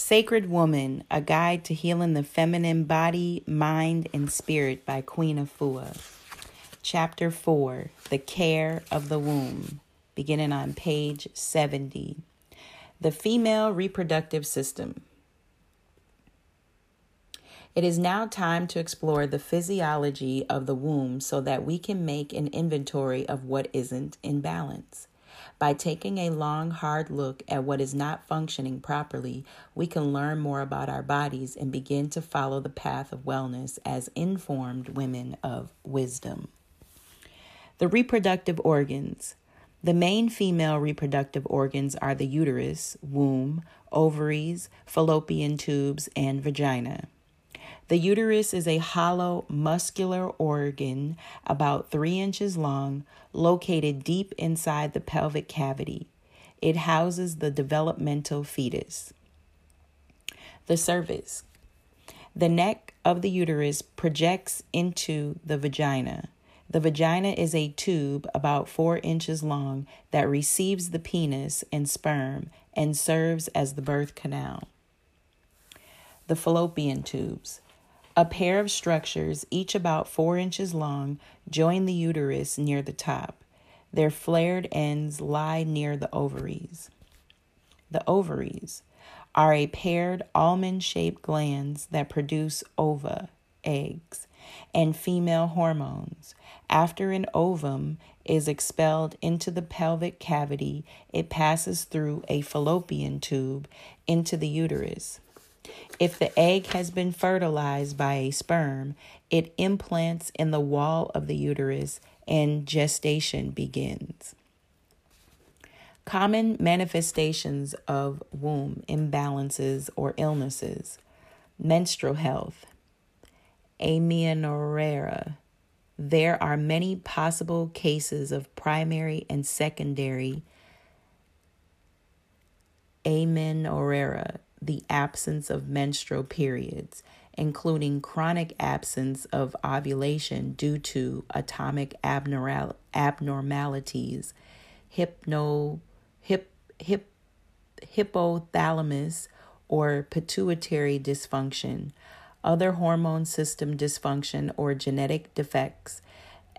Sacred Woman, A Guide to Healing the Feminine Body, Mind, and Spirit by Queen Afua. Chapter 4, The Care of the Womb, beginning on page 70. The Female Reproductive System. It is now time to explore the physiology of the womb so that we can make an inventory of what isn't in balance. By taking a long, hard look at what is not functioning properly, we can learn more about our bodies and begin to follow the path of wellness as informed women of wisdom. The reproductive organs. The main female reproductive organs are the uterus, womb, ovaries, fallopian tubes, and vagina. The uterus is a hollow, muscular organ about 3 inches long, located deep inside the pelvic cavity. It houses the developmental fetus. The cervix. The neck of the uterus projects into the vagina. The vagina is a tube about 4 inches long that receives the penis and sperm and serves as the birth canal. The fallopian tubes. A pair of structures, each about 4 inches long, join the uterus near the top. Their flared ends lie near the ovaries. The ovaries are a paired almond-shaped glands that produce ova, eggs, and female hormones. After an ovum is expelled into the pelvic cavity, it passes through a fallopian tube into the uterus. If the egg has been fertilized by a sperm, it implants in the wall of the uterus and gestation begins. Common manifestations of womb imbalances or illnesses: menstrual health, amenorrhea. There are many possible cases of primary and secondary amenorrhea, the absence of menstrual periods, including chronic absence of ovulation due to atomic abnormalities, hypothalamus or pituitary dysfunction, other hormone system dysfunction or genetic defects,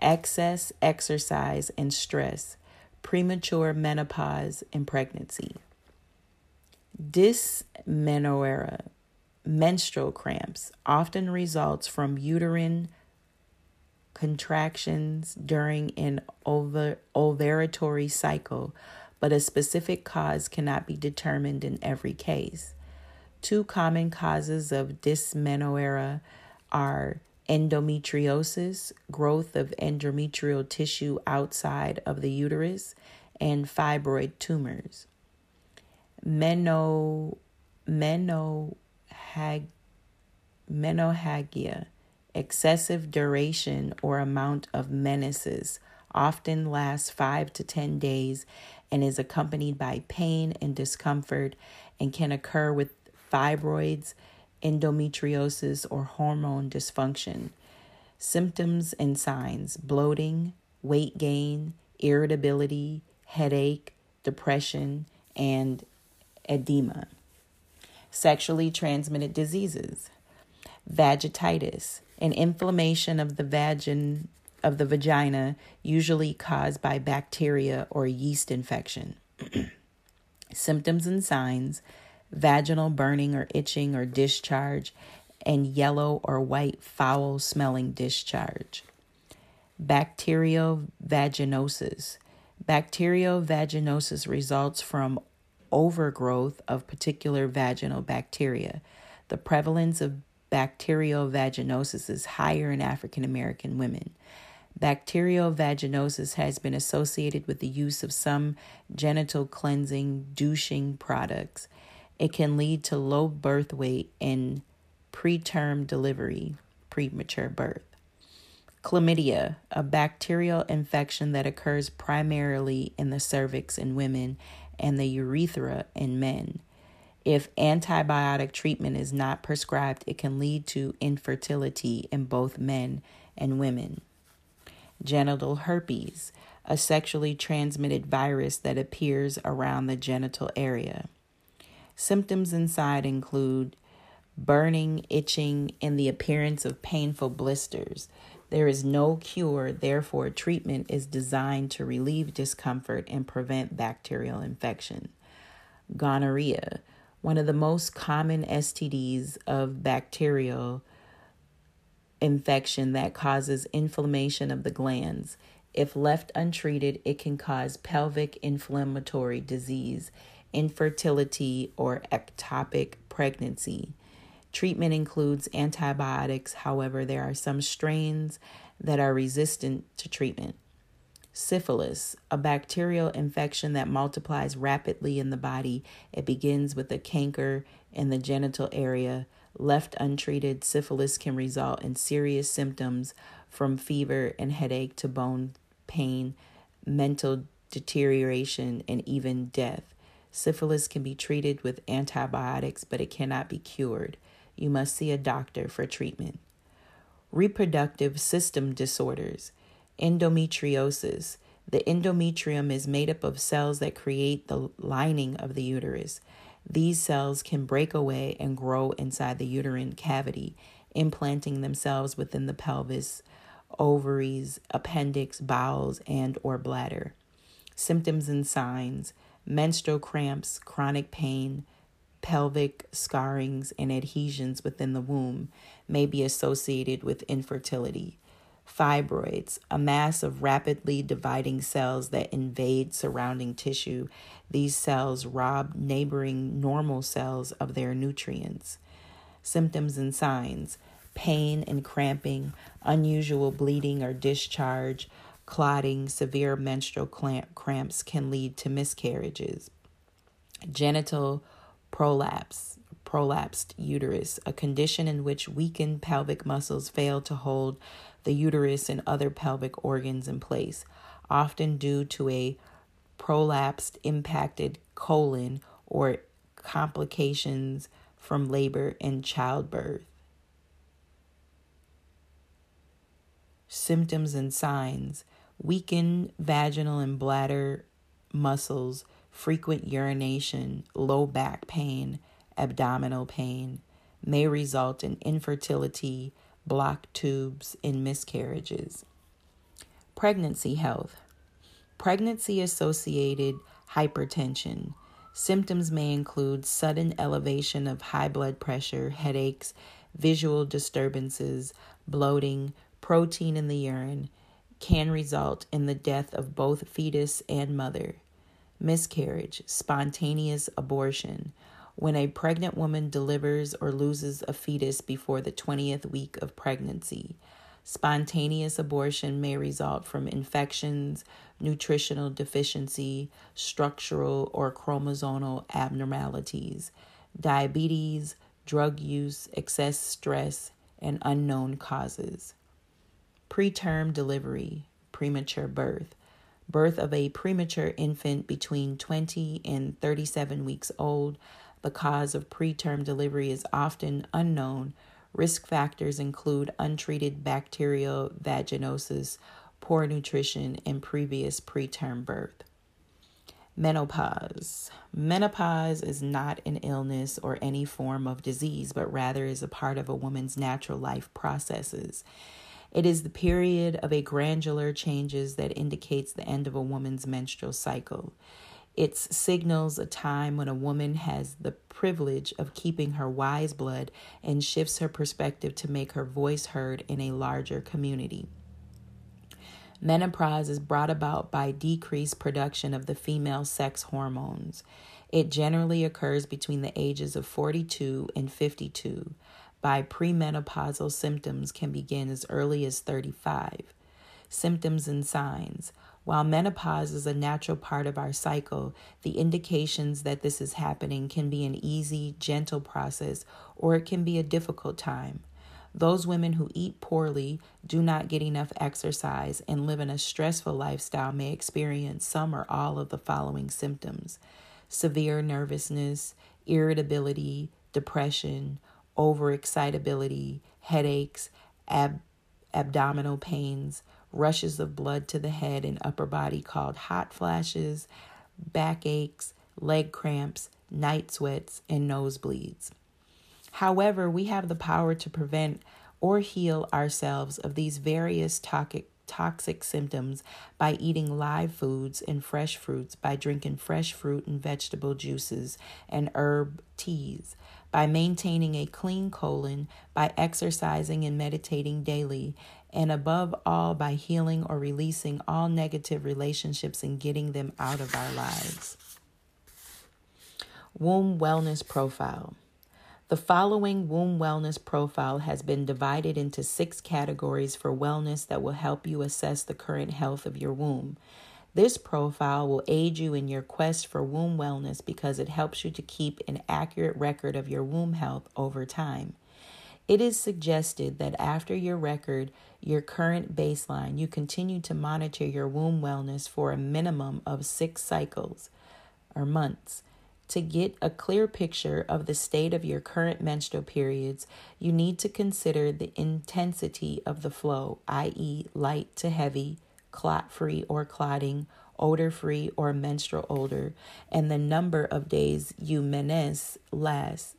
excess exercise and stress, premature menopause and pregnancy. Dysmenorrhea, menstrual cramps, often results from uterine contractions during an ovulatory cycle, but a specific cause cannot be determined in every case. Two common causes of dysmenorrhea are endometriosis, growth of endometrial tissue outside of the uterus, and fibroid tumors. Menohagia, excessive duration or amount of menses, often lasts 5 to 10 days and is accompanied by pain and discomfort and can occur with fibroids, endometriosis, or hormone dysfunction. Symptoms and signs: bloating, weight gain, irritability, headache, depression, and edema. Sexually transmitted diseases: vaginitis, an inflammation of the vagina, usually caused by bacteria or yeast infection. Symptoms and signs: vaginal burning or itching or discharge, and yellow or white foul-smelling discharge. Bacteriovaginosis. Bacteriovaginosis results from overgrowth of particular vaginal bacteria. The prevalence of bacteriovaginosis is higher in African American women. Bacteriovaginosis has been associated with the use of some genital cleansing, douching products. It can lead to low birth weight and preterm delivery, premature birth. Chlamydia, a bacterial infection that occurs primarily in the cervix in women and the urethra in men. If antibiotic treatment is not prescribed, it can lead to infertility in both men and women. Genital herpes, a sexually transmitted virus that appears around the genital area. Symptoms inside include burning, itching, and the appearance of painful blisters. There is no cure, therefore treatment is designed to relieve discomfort and prevent bacterial infection. Gonorrhea, one of the most common STDs of bacterial infection that causes inflammation of the glands. If left untreated, it can cause pelvic inflammatory disease, infertility, or ectopic pregnancy. Treatment includes antibiotics. However, there are some strains that are resistant to treatment. Syphilis, a bacterial infection that multiplies rapidly in the body. It begins with a canker in the genital area. Left untreated, syphilis can result in serious symptoms from fever and headache to bone pain, mental deterioration, and even death. Syphilis can be treated with antibiotics, but it cannot be cured. You must see a doctor for treatment. Reproductive system disorders. Endometriosis. The endometrium is made up of cells that create the lining of the uterus. These cells can break away and grow inside the uterine cavity, implanting themselves within the pelvis, ovaries, appendix, bowels, and/or bladder. Symptoms and signs: menstrual cramps, chronic pain, pelvic scarrings, and adhesions within the womb may be associated with infertility. Fibroids, a mass of rapidly dividing cells that invade surrounding tissue. These cells rob neighboring normal cells of their nutrients. Symptoms and signs: pain and cramping, unusual bleeding or discharge, clotting. Severe menstrual cramps can lead to miscarriages. Genital prolapse, prolapsed uterus, a condition in which weakened pelvic muscles fail to hold the uterus and other pelvic organs in place, often due to a prolapsed, impacted colon or complications from labor and childbirth. Symptoms and signs: weakened vaginal and bladder muscles, frequent urination, low back pain, abdominal pain, may result in infertility, blocked tubes, and miscarriages. Pregnancy health. Pregnancy-associated hypertension. Symptoms may include sudden elevation of high blood pressure, headaches, visual disturbances, bloating, protein in the urine, can result in the death of both fetus and mother. Miscarriage, spontaneous abortion. When a pregnant woman delivers or loses a fetus before the 20th week of pregnancy, spontaneous abortion may result from infections, nutritional deficiency, structural or chromosomal abnormalities, diabetes, drug use, excess stress, and unknown causes. Preterm delivery, premature birth. Birth of a premature infant between 20 and 37 weeks old. The cause of preterm delivery is often unknown. Risk factors include untreated bacterial vaginosis, poor nutrition, and previous preterm birth. Menopause. Menopause is not an illness or any form of disease, but rather is a part of a woman's natural life processes. It is the period of agranular changes that indicates the end of a woman's menstrual cycle. It signals a time when a woman has the privilege of keeping her wise blood and shifts her perspective to make her voice heard in a larger community. Menopause is brought about by decreased production of the female sex hormones. It generally occurs between the ages of 42 and 52. By premenopausal symptoms can begin as early as 35. Symptoms and signs. While menopause is a natural part of our cycle, the indications that this is happening can be an easy, gentle process, or it can be a difficult time. Those women who eat poorly, do not get enough exercise, and live in a stressful lifestyle may experience some or all of the following symptoms: severe nervousness, irritability, depression, overexcitability, headaches, abdominal pains, rushes of blood to the head and upper body called hot flashes, backaches, leg cramps, night sweats, and nosebleeds. However, we have the power to prevent or heal ourselves of these various toxic symptoms by eating live foods and fresh fruits, by drinking fresh fruit and vegetable juices and herb teas, by maintaining a clean colon, by exercising and meditating daily, and above all, by healing or releasing all negative relationships and getting them out of our lives. Womb Wellness Profile. The following womb wellness profile has been divided into 6 categories for wellness that will help you assess the current health of your womb. This profile will aid you in your quest for womb wellness because it helps you to keep an accurate record of your womb health over time. It is suggested that after your record, your current baseline, you continue to monitor your womb wellness for a minimum of 6 cycles or months. To get a clear picture of the state of your current menstrual periods, you need to consider the intensity of the flow, i.e. light to heavy, clot-free or clotting, odor-free or menstrual odor, and the number of days your menses last,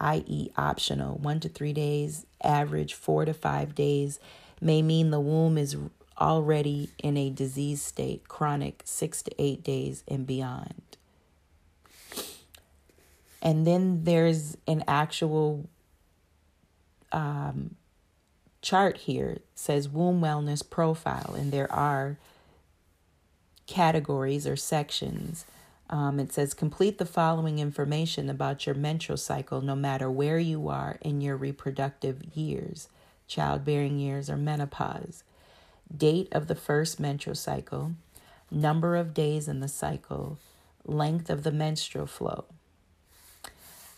i.e. optional, 1 to 3 days, average 4 to 5 days, may mean the womb is already in a disease state, chronic 6 to 8 days and beyond. And then there's an actual chart here. It says womb wellness profile, and there are categories or sections. It says complete the following information about your menstrual cycle, no matter where you are in your reproductive years, childbearing years, or menopause. Date of the first menstrual cycle, number of days in the cycle, length of the menstrual flow.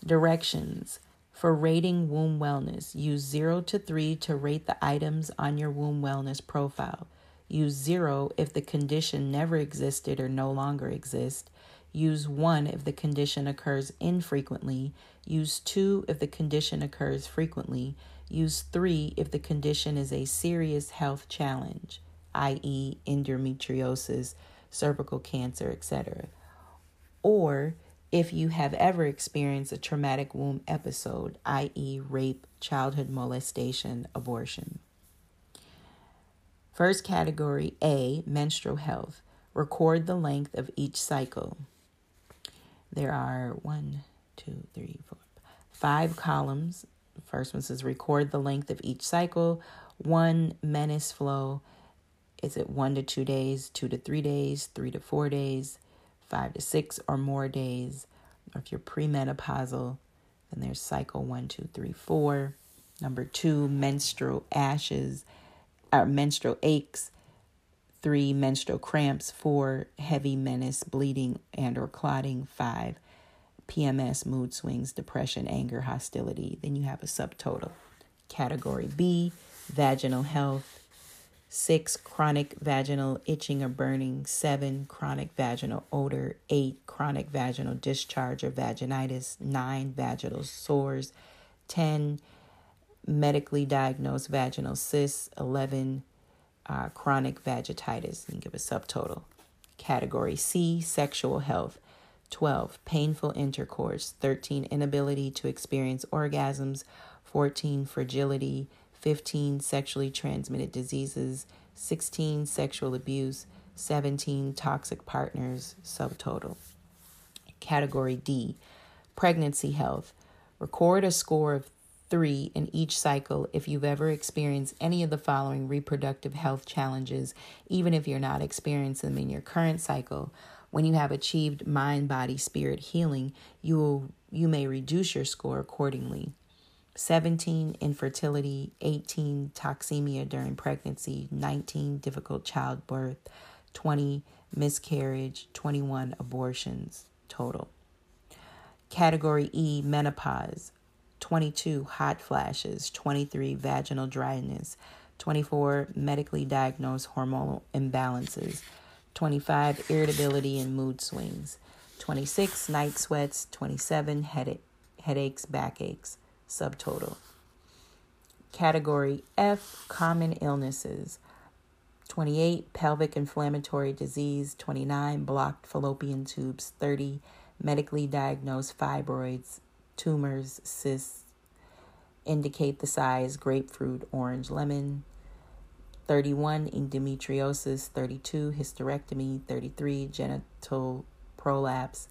Directions. For rating womb wellness, use 0 to 3 to rate the items on your womb wellness profile. Use 0 if the condition never existed or no longer exists. Use 1 if the condition occurs infrequently. Use 2 if the condition occurs frequently. Use 3 if the condition is a serious health challenge, i.e. endometriosis, cervical cancer, etc. Or if you have ever experienced a traumatic womb episode, i.e. rape, childhood molestation, abortion. First category, A, menstrual health. Record the length of each cycle. There are 5 columns. First one says record the length of each cycle. 1, menstrual flow. Is it 1 to 2 days, 2 to 3 days, 3 to 4 days, 5 to 6 or more days? Or if you're premenopausal, then there's cycle 1, 2, 3, 4. Number 2, menstrual ashes, menstrual aches. 3, menstrual cramps. 4, heavy menace, bleeding and or clotting. 5, PMS, mood swings, depression, anger, hostility. Then you have a subtotal. Category B, vaginal health. 6, chronic vaginal itching or burning. 7, chronic vaginal odor. 8, chronic vaginal discharge or vaginitis. 9, vaginal sores. 10, medically diagnosed vaginal cysts. 11, chronic vaginitis. You can give a subtotal. Category C, sexual health. 12, painful intercourse. 13, inability to experience orgasms. 14, fragility. 15, sexually transmitted diseases. 16, sexual abuse. 17, toxic partners, subtotal. Category D, pregnancy health. Record a score of 3 in each cycle if you've ever experienced any of the following reproductive health challenges, even if you're not experiencing them in your current cycle. When you have achieved mind, body, spirit healing, you may reduce your score accordingly. 17, infertility. 18, toxemia during pregnancy. 19, difficult childbirth. 20, miscarriage. 21, abortions total. Category E, menopause. 22, hot flashes. 23, vaginal dryness. 24, medically diagnosed hormonal imbalances. 25, irritability and mood swings. 26, night sweats. 27, headaches, backaches, subtotal. Category F, common illnesses. 28, pelvic inflammatory disease. 29, blocked fallopian tubes. 30, medically diagnosed fibroids, tumors, cysts, indicate the size, grapefruit, orange, lemon. 31, endometriosis. 32, hysterectomy. 33, genital prolapse.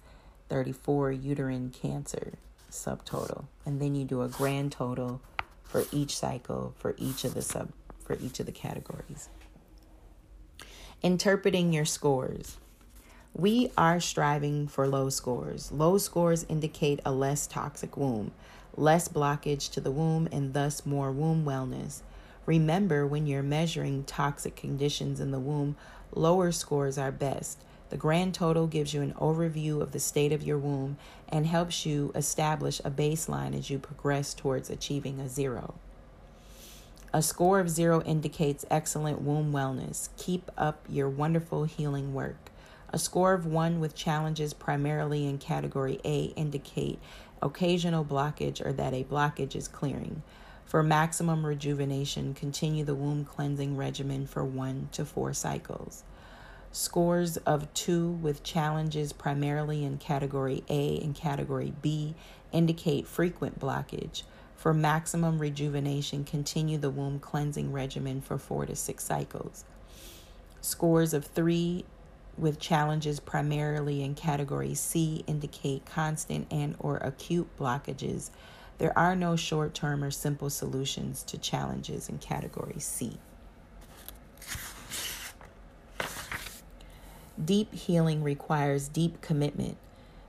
34, uterine cancer, subtotal. And then you do a grand total for each cycle, for each of the categories. Interpreting your scores. We are striving for low scores. Low scores indicate a less toxic womb, less blockage to the womb, and thus more womb wellness. Remember, when you're measuring toxic conditions in the womb, lower scores are best. The grand total gives you an overview of the state of your womb and helps you establish a baseline as you progress towards achieving a zero. A score of 0 indicates excellent womb wellness. Keep up your wonderful healing work. A score of 1 with challenges primarily in category A indicate occasional blockage or that a blockage is clearing. For maximum rejuvenation, continue the womb cleansing regimen for 1 to 4 cycles. Scores of 2 with challenges primarily in category A and category B indicate frequent blockage. For maximum rejuvenation, continue the womb cleansing regimen for 4 to 6 cycles. Scores of 3 with challenges primarily in category C indicate constant and or acute blockages. There are no short-term or simple solutions to challenges in category C. Deep healing requires deep commitment.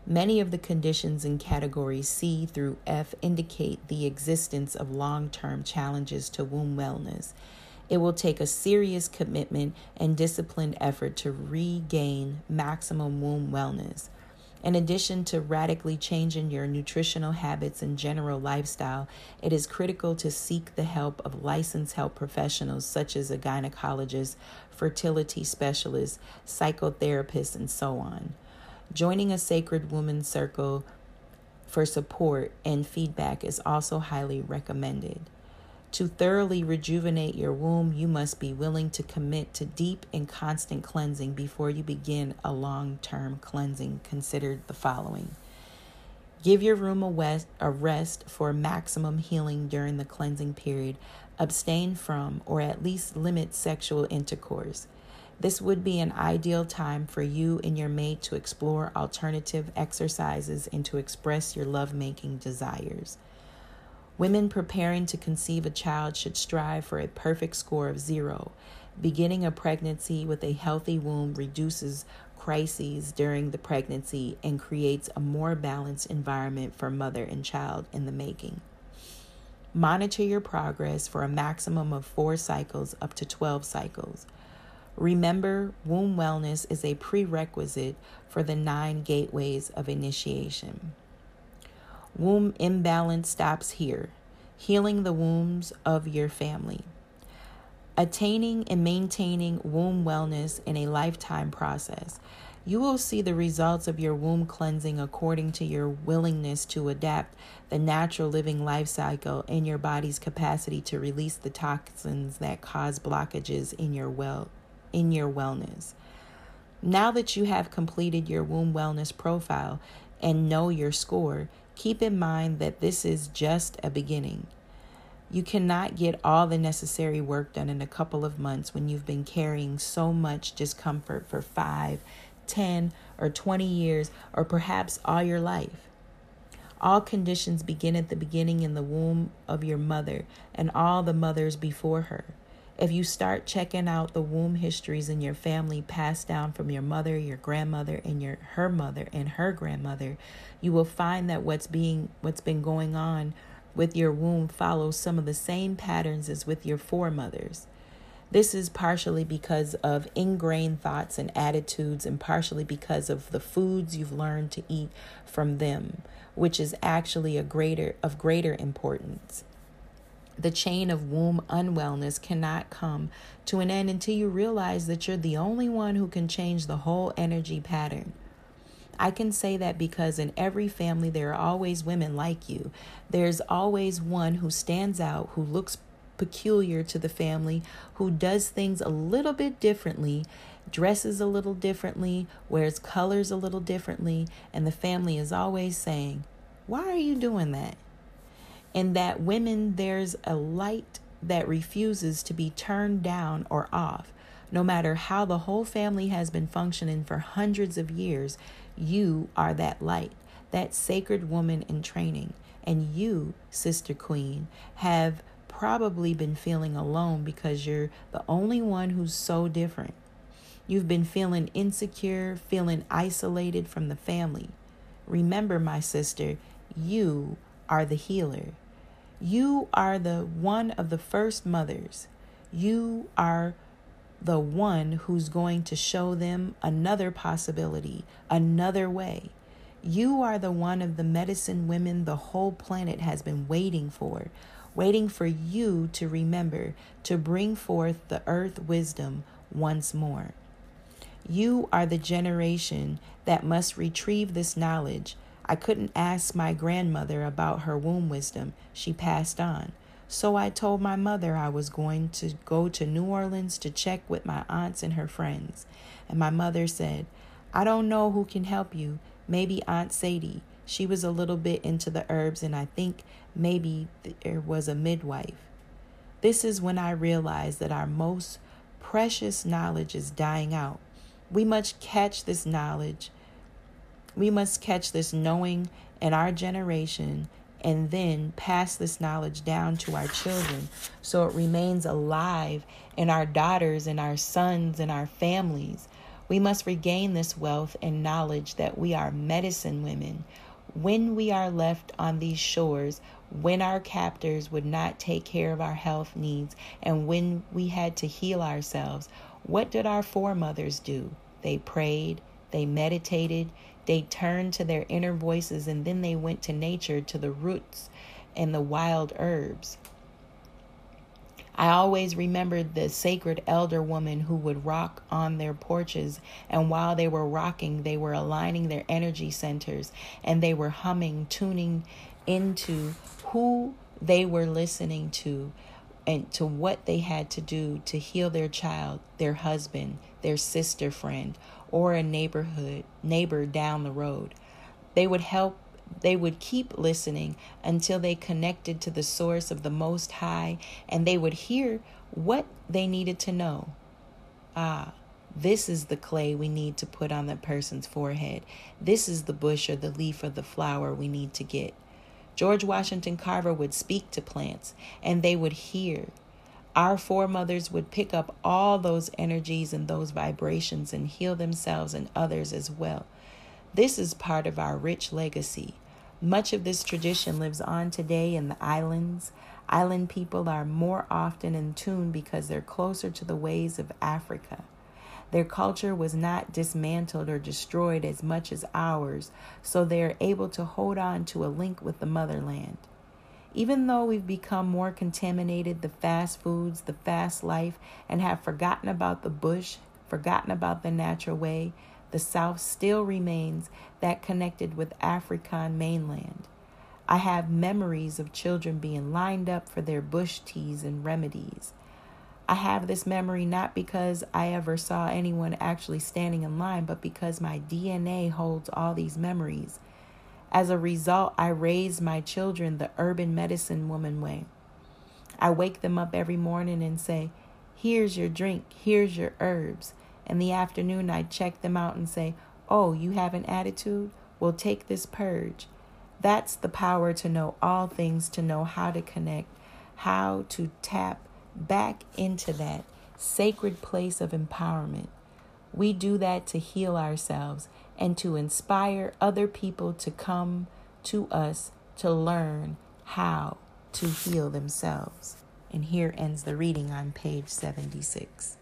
Many of the conditions in categories C through F indicate the existence of long-term challenges to womb wellness. It will take a serious commitment and disciplined effort to regain maximum womb wellness. In addition to radically changing your nutritional habits and general lifestyle, it is critical to seek the help of licensed health professionals such as a gynecologist, fertility specialist, psychotherapist, and so on. Joining a Sacred Woman Circle for support and feedback is also highly recommended. To thoroughly rejuvenate your womb, you must be willing to commit to deep and constant cleansing before you begin a long-term cleansing. Consider the following. Give your room a rest for maximum healing during the cleansing period. Abstain from, or at least limit, sexual intercourse. This would be an ideal time for you and your mate to explore alternative exercises and to express your lovemaking desires. Women preparing to conceive a child should strive for a perfect score of 0. Beginning a pregnancy with a healthy womb reduces crises during the pregnancy and creates a more balanced environment for mother and child in the making. Monitor your progress for a maximum of 4 cycles up to 12 cycles. Remember, womb wellness is a prerequisite for the 9 gateways of initiation. Womb imbalance stops here. Healing the wombs of your family. Attaining and maintaining womb wellness in a lifetime process. You will see the results of your womb cleansing according to your willingness to adapt the natural living life cycle and your body's capacity to release the toxins that cause blockages in your wellness. Now that you have completed your womb wellness profile and know your score, keep in mind that this is just a beginning. You cannot get all the necessary work done in a couple of months when you've been carrying so much discomfort for 5, 10, or 20 years, or perhaps all your life. All conditions begin at the beginning in the womb of your mother and all the mothers before her. If you start checking out the womb histories in your family passed down from your mother, your grandmother, and her mother and her grandmother, you will find that what's been going on with your womb follows some of the same patterns as with your foremothers. This is partially because of ingrained thoughts and attitudes, and partially because of the foods you've learned to eat from them, which is actually of greater importance. The chain of womb unwellness cannot come to an end until you realize that you're the only one who can change the whole energy pattern. I can say that because in every family there are always women like you. There's always one who stands out, who looks peculiar to the family, who does things a little bit differently, dresses a little differently, wears colors a little differently, and the family is always saying, "Why are you doing that?" And that women, there's a light that refuses to be turned down or off. No matter how the whole family has been functioning for hundreds of years, you are that light, that sacred woman in training. And you, Sister Queen, have probably been feeling alone because you're the only one who's so different. You've been feeling insecure, feeling isolated from the family. Remember, my sister, you are the healer. You are the one of the first mothers. You are the one who's going to show them another possibility, another way. You are the one of the medicine women the whole planet has been waiting for you to remember to bring forth the earth wisdom once more. You are the generation that must retrieve this knowledge. I couldn't ask my grandmother about her womb wisdom. She passed on. So I told my mother I was going to go to New Orleans to check with my aunts and her friends. And my mother said, "I don't know who can help you. Maybe Aunt Sadie. She was a little bit into the herbs, and I think maybe there was a midwife." This is when I realized that our most precious knowledge is dying out. We must catch this knowledge. We must catch this knowing in our generation and then pass this knowledge down to our children so it remains alive in our daughters and our sons and our families. We must regain this wealth and knowledge that we are medicine women. When we are left on these shores, when our captors would not take care of our health needs, and when we had to heal ourselves, what did our foremothers do? They prayed, they meditated, they turned to their inner voices, and then they went to nature, to the roots and the wild herbs. I always remembered the sacred elder woman who would rock on their porches, and while they were rocking, they were aligning their energy centers, and they were humming, tuning into who they were listening to and to what they had to do to heal their child, their husband, their sister friend, or a neighbor down the road. They would keep listening until they connected to the source of the Most High, and they would hear what they needed to know. Ah, this is the clay we need to put on that person's forehead. This is the bush or the leaf or the flower we need to get. George Washington Carver would speak to plants, and they would hear. Our foremothers would pick up all those energies and those vibrations and heal themselves and others as well. This is part of our rich legacy. Much of this tradition lives on today in the islands. Island people are more often in tune because they're closer to the ways of Africa. Their culture was not dismantled or destroyed as much as ours, so they are able to hold on to a link with the motherland. Even though we've become more contaminated, the fast foods, the fast life, and have forgotten about the bush, forgotten about the natural way, the South still remains that connected with African mainland. I have memories of children being lined up for their bush teas and remedies. I have this memory not because I ever saw anyone actually standing in line, but because my DNA holds all these memories. As a result, I raise my children the urban medicine woman way. I wake them up every morning and say, "Here's your drink, here's your herbs." In the afternoon, I check them out and say, "Oh, you have an attitude? Well, take this purge." That's the power to know all things, to know how to connect, how to tap back into that sacred place of empowerment. We do that to heal ourselves and to inspire other people to come to us to learn how to heal themselves. And here ends the reading on page 76.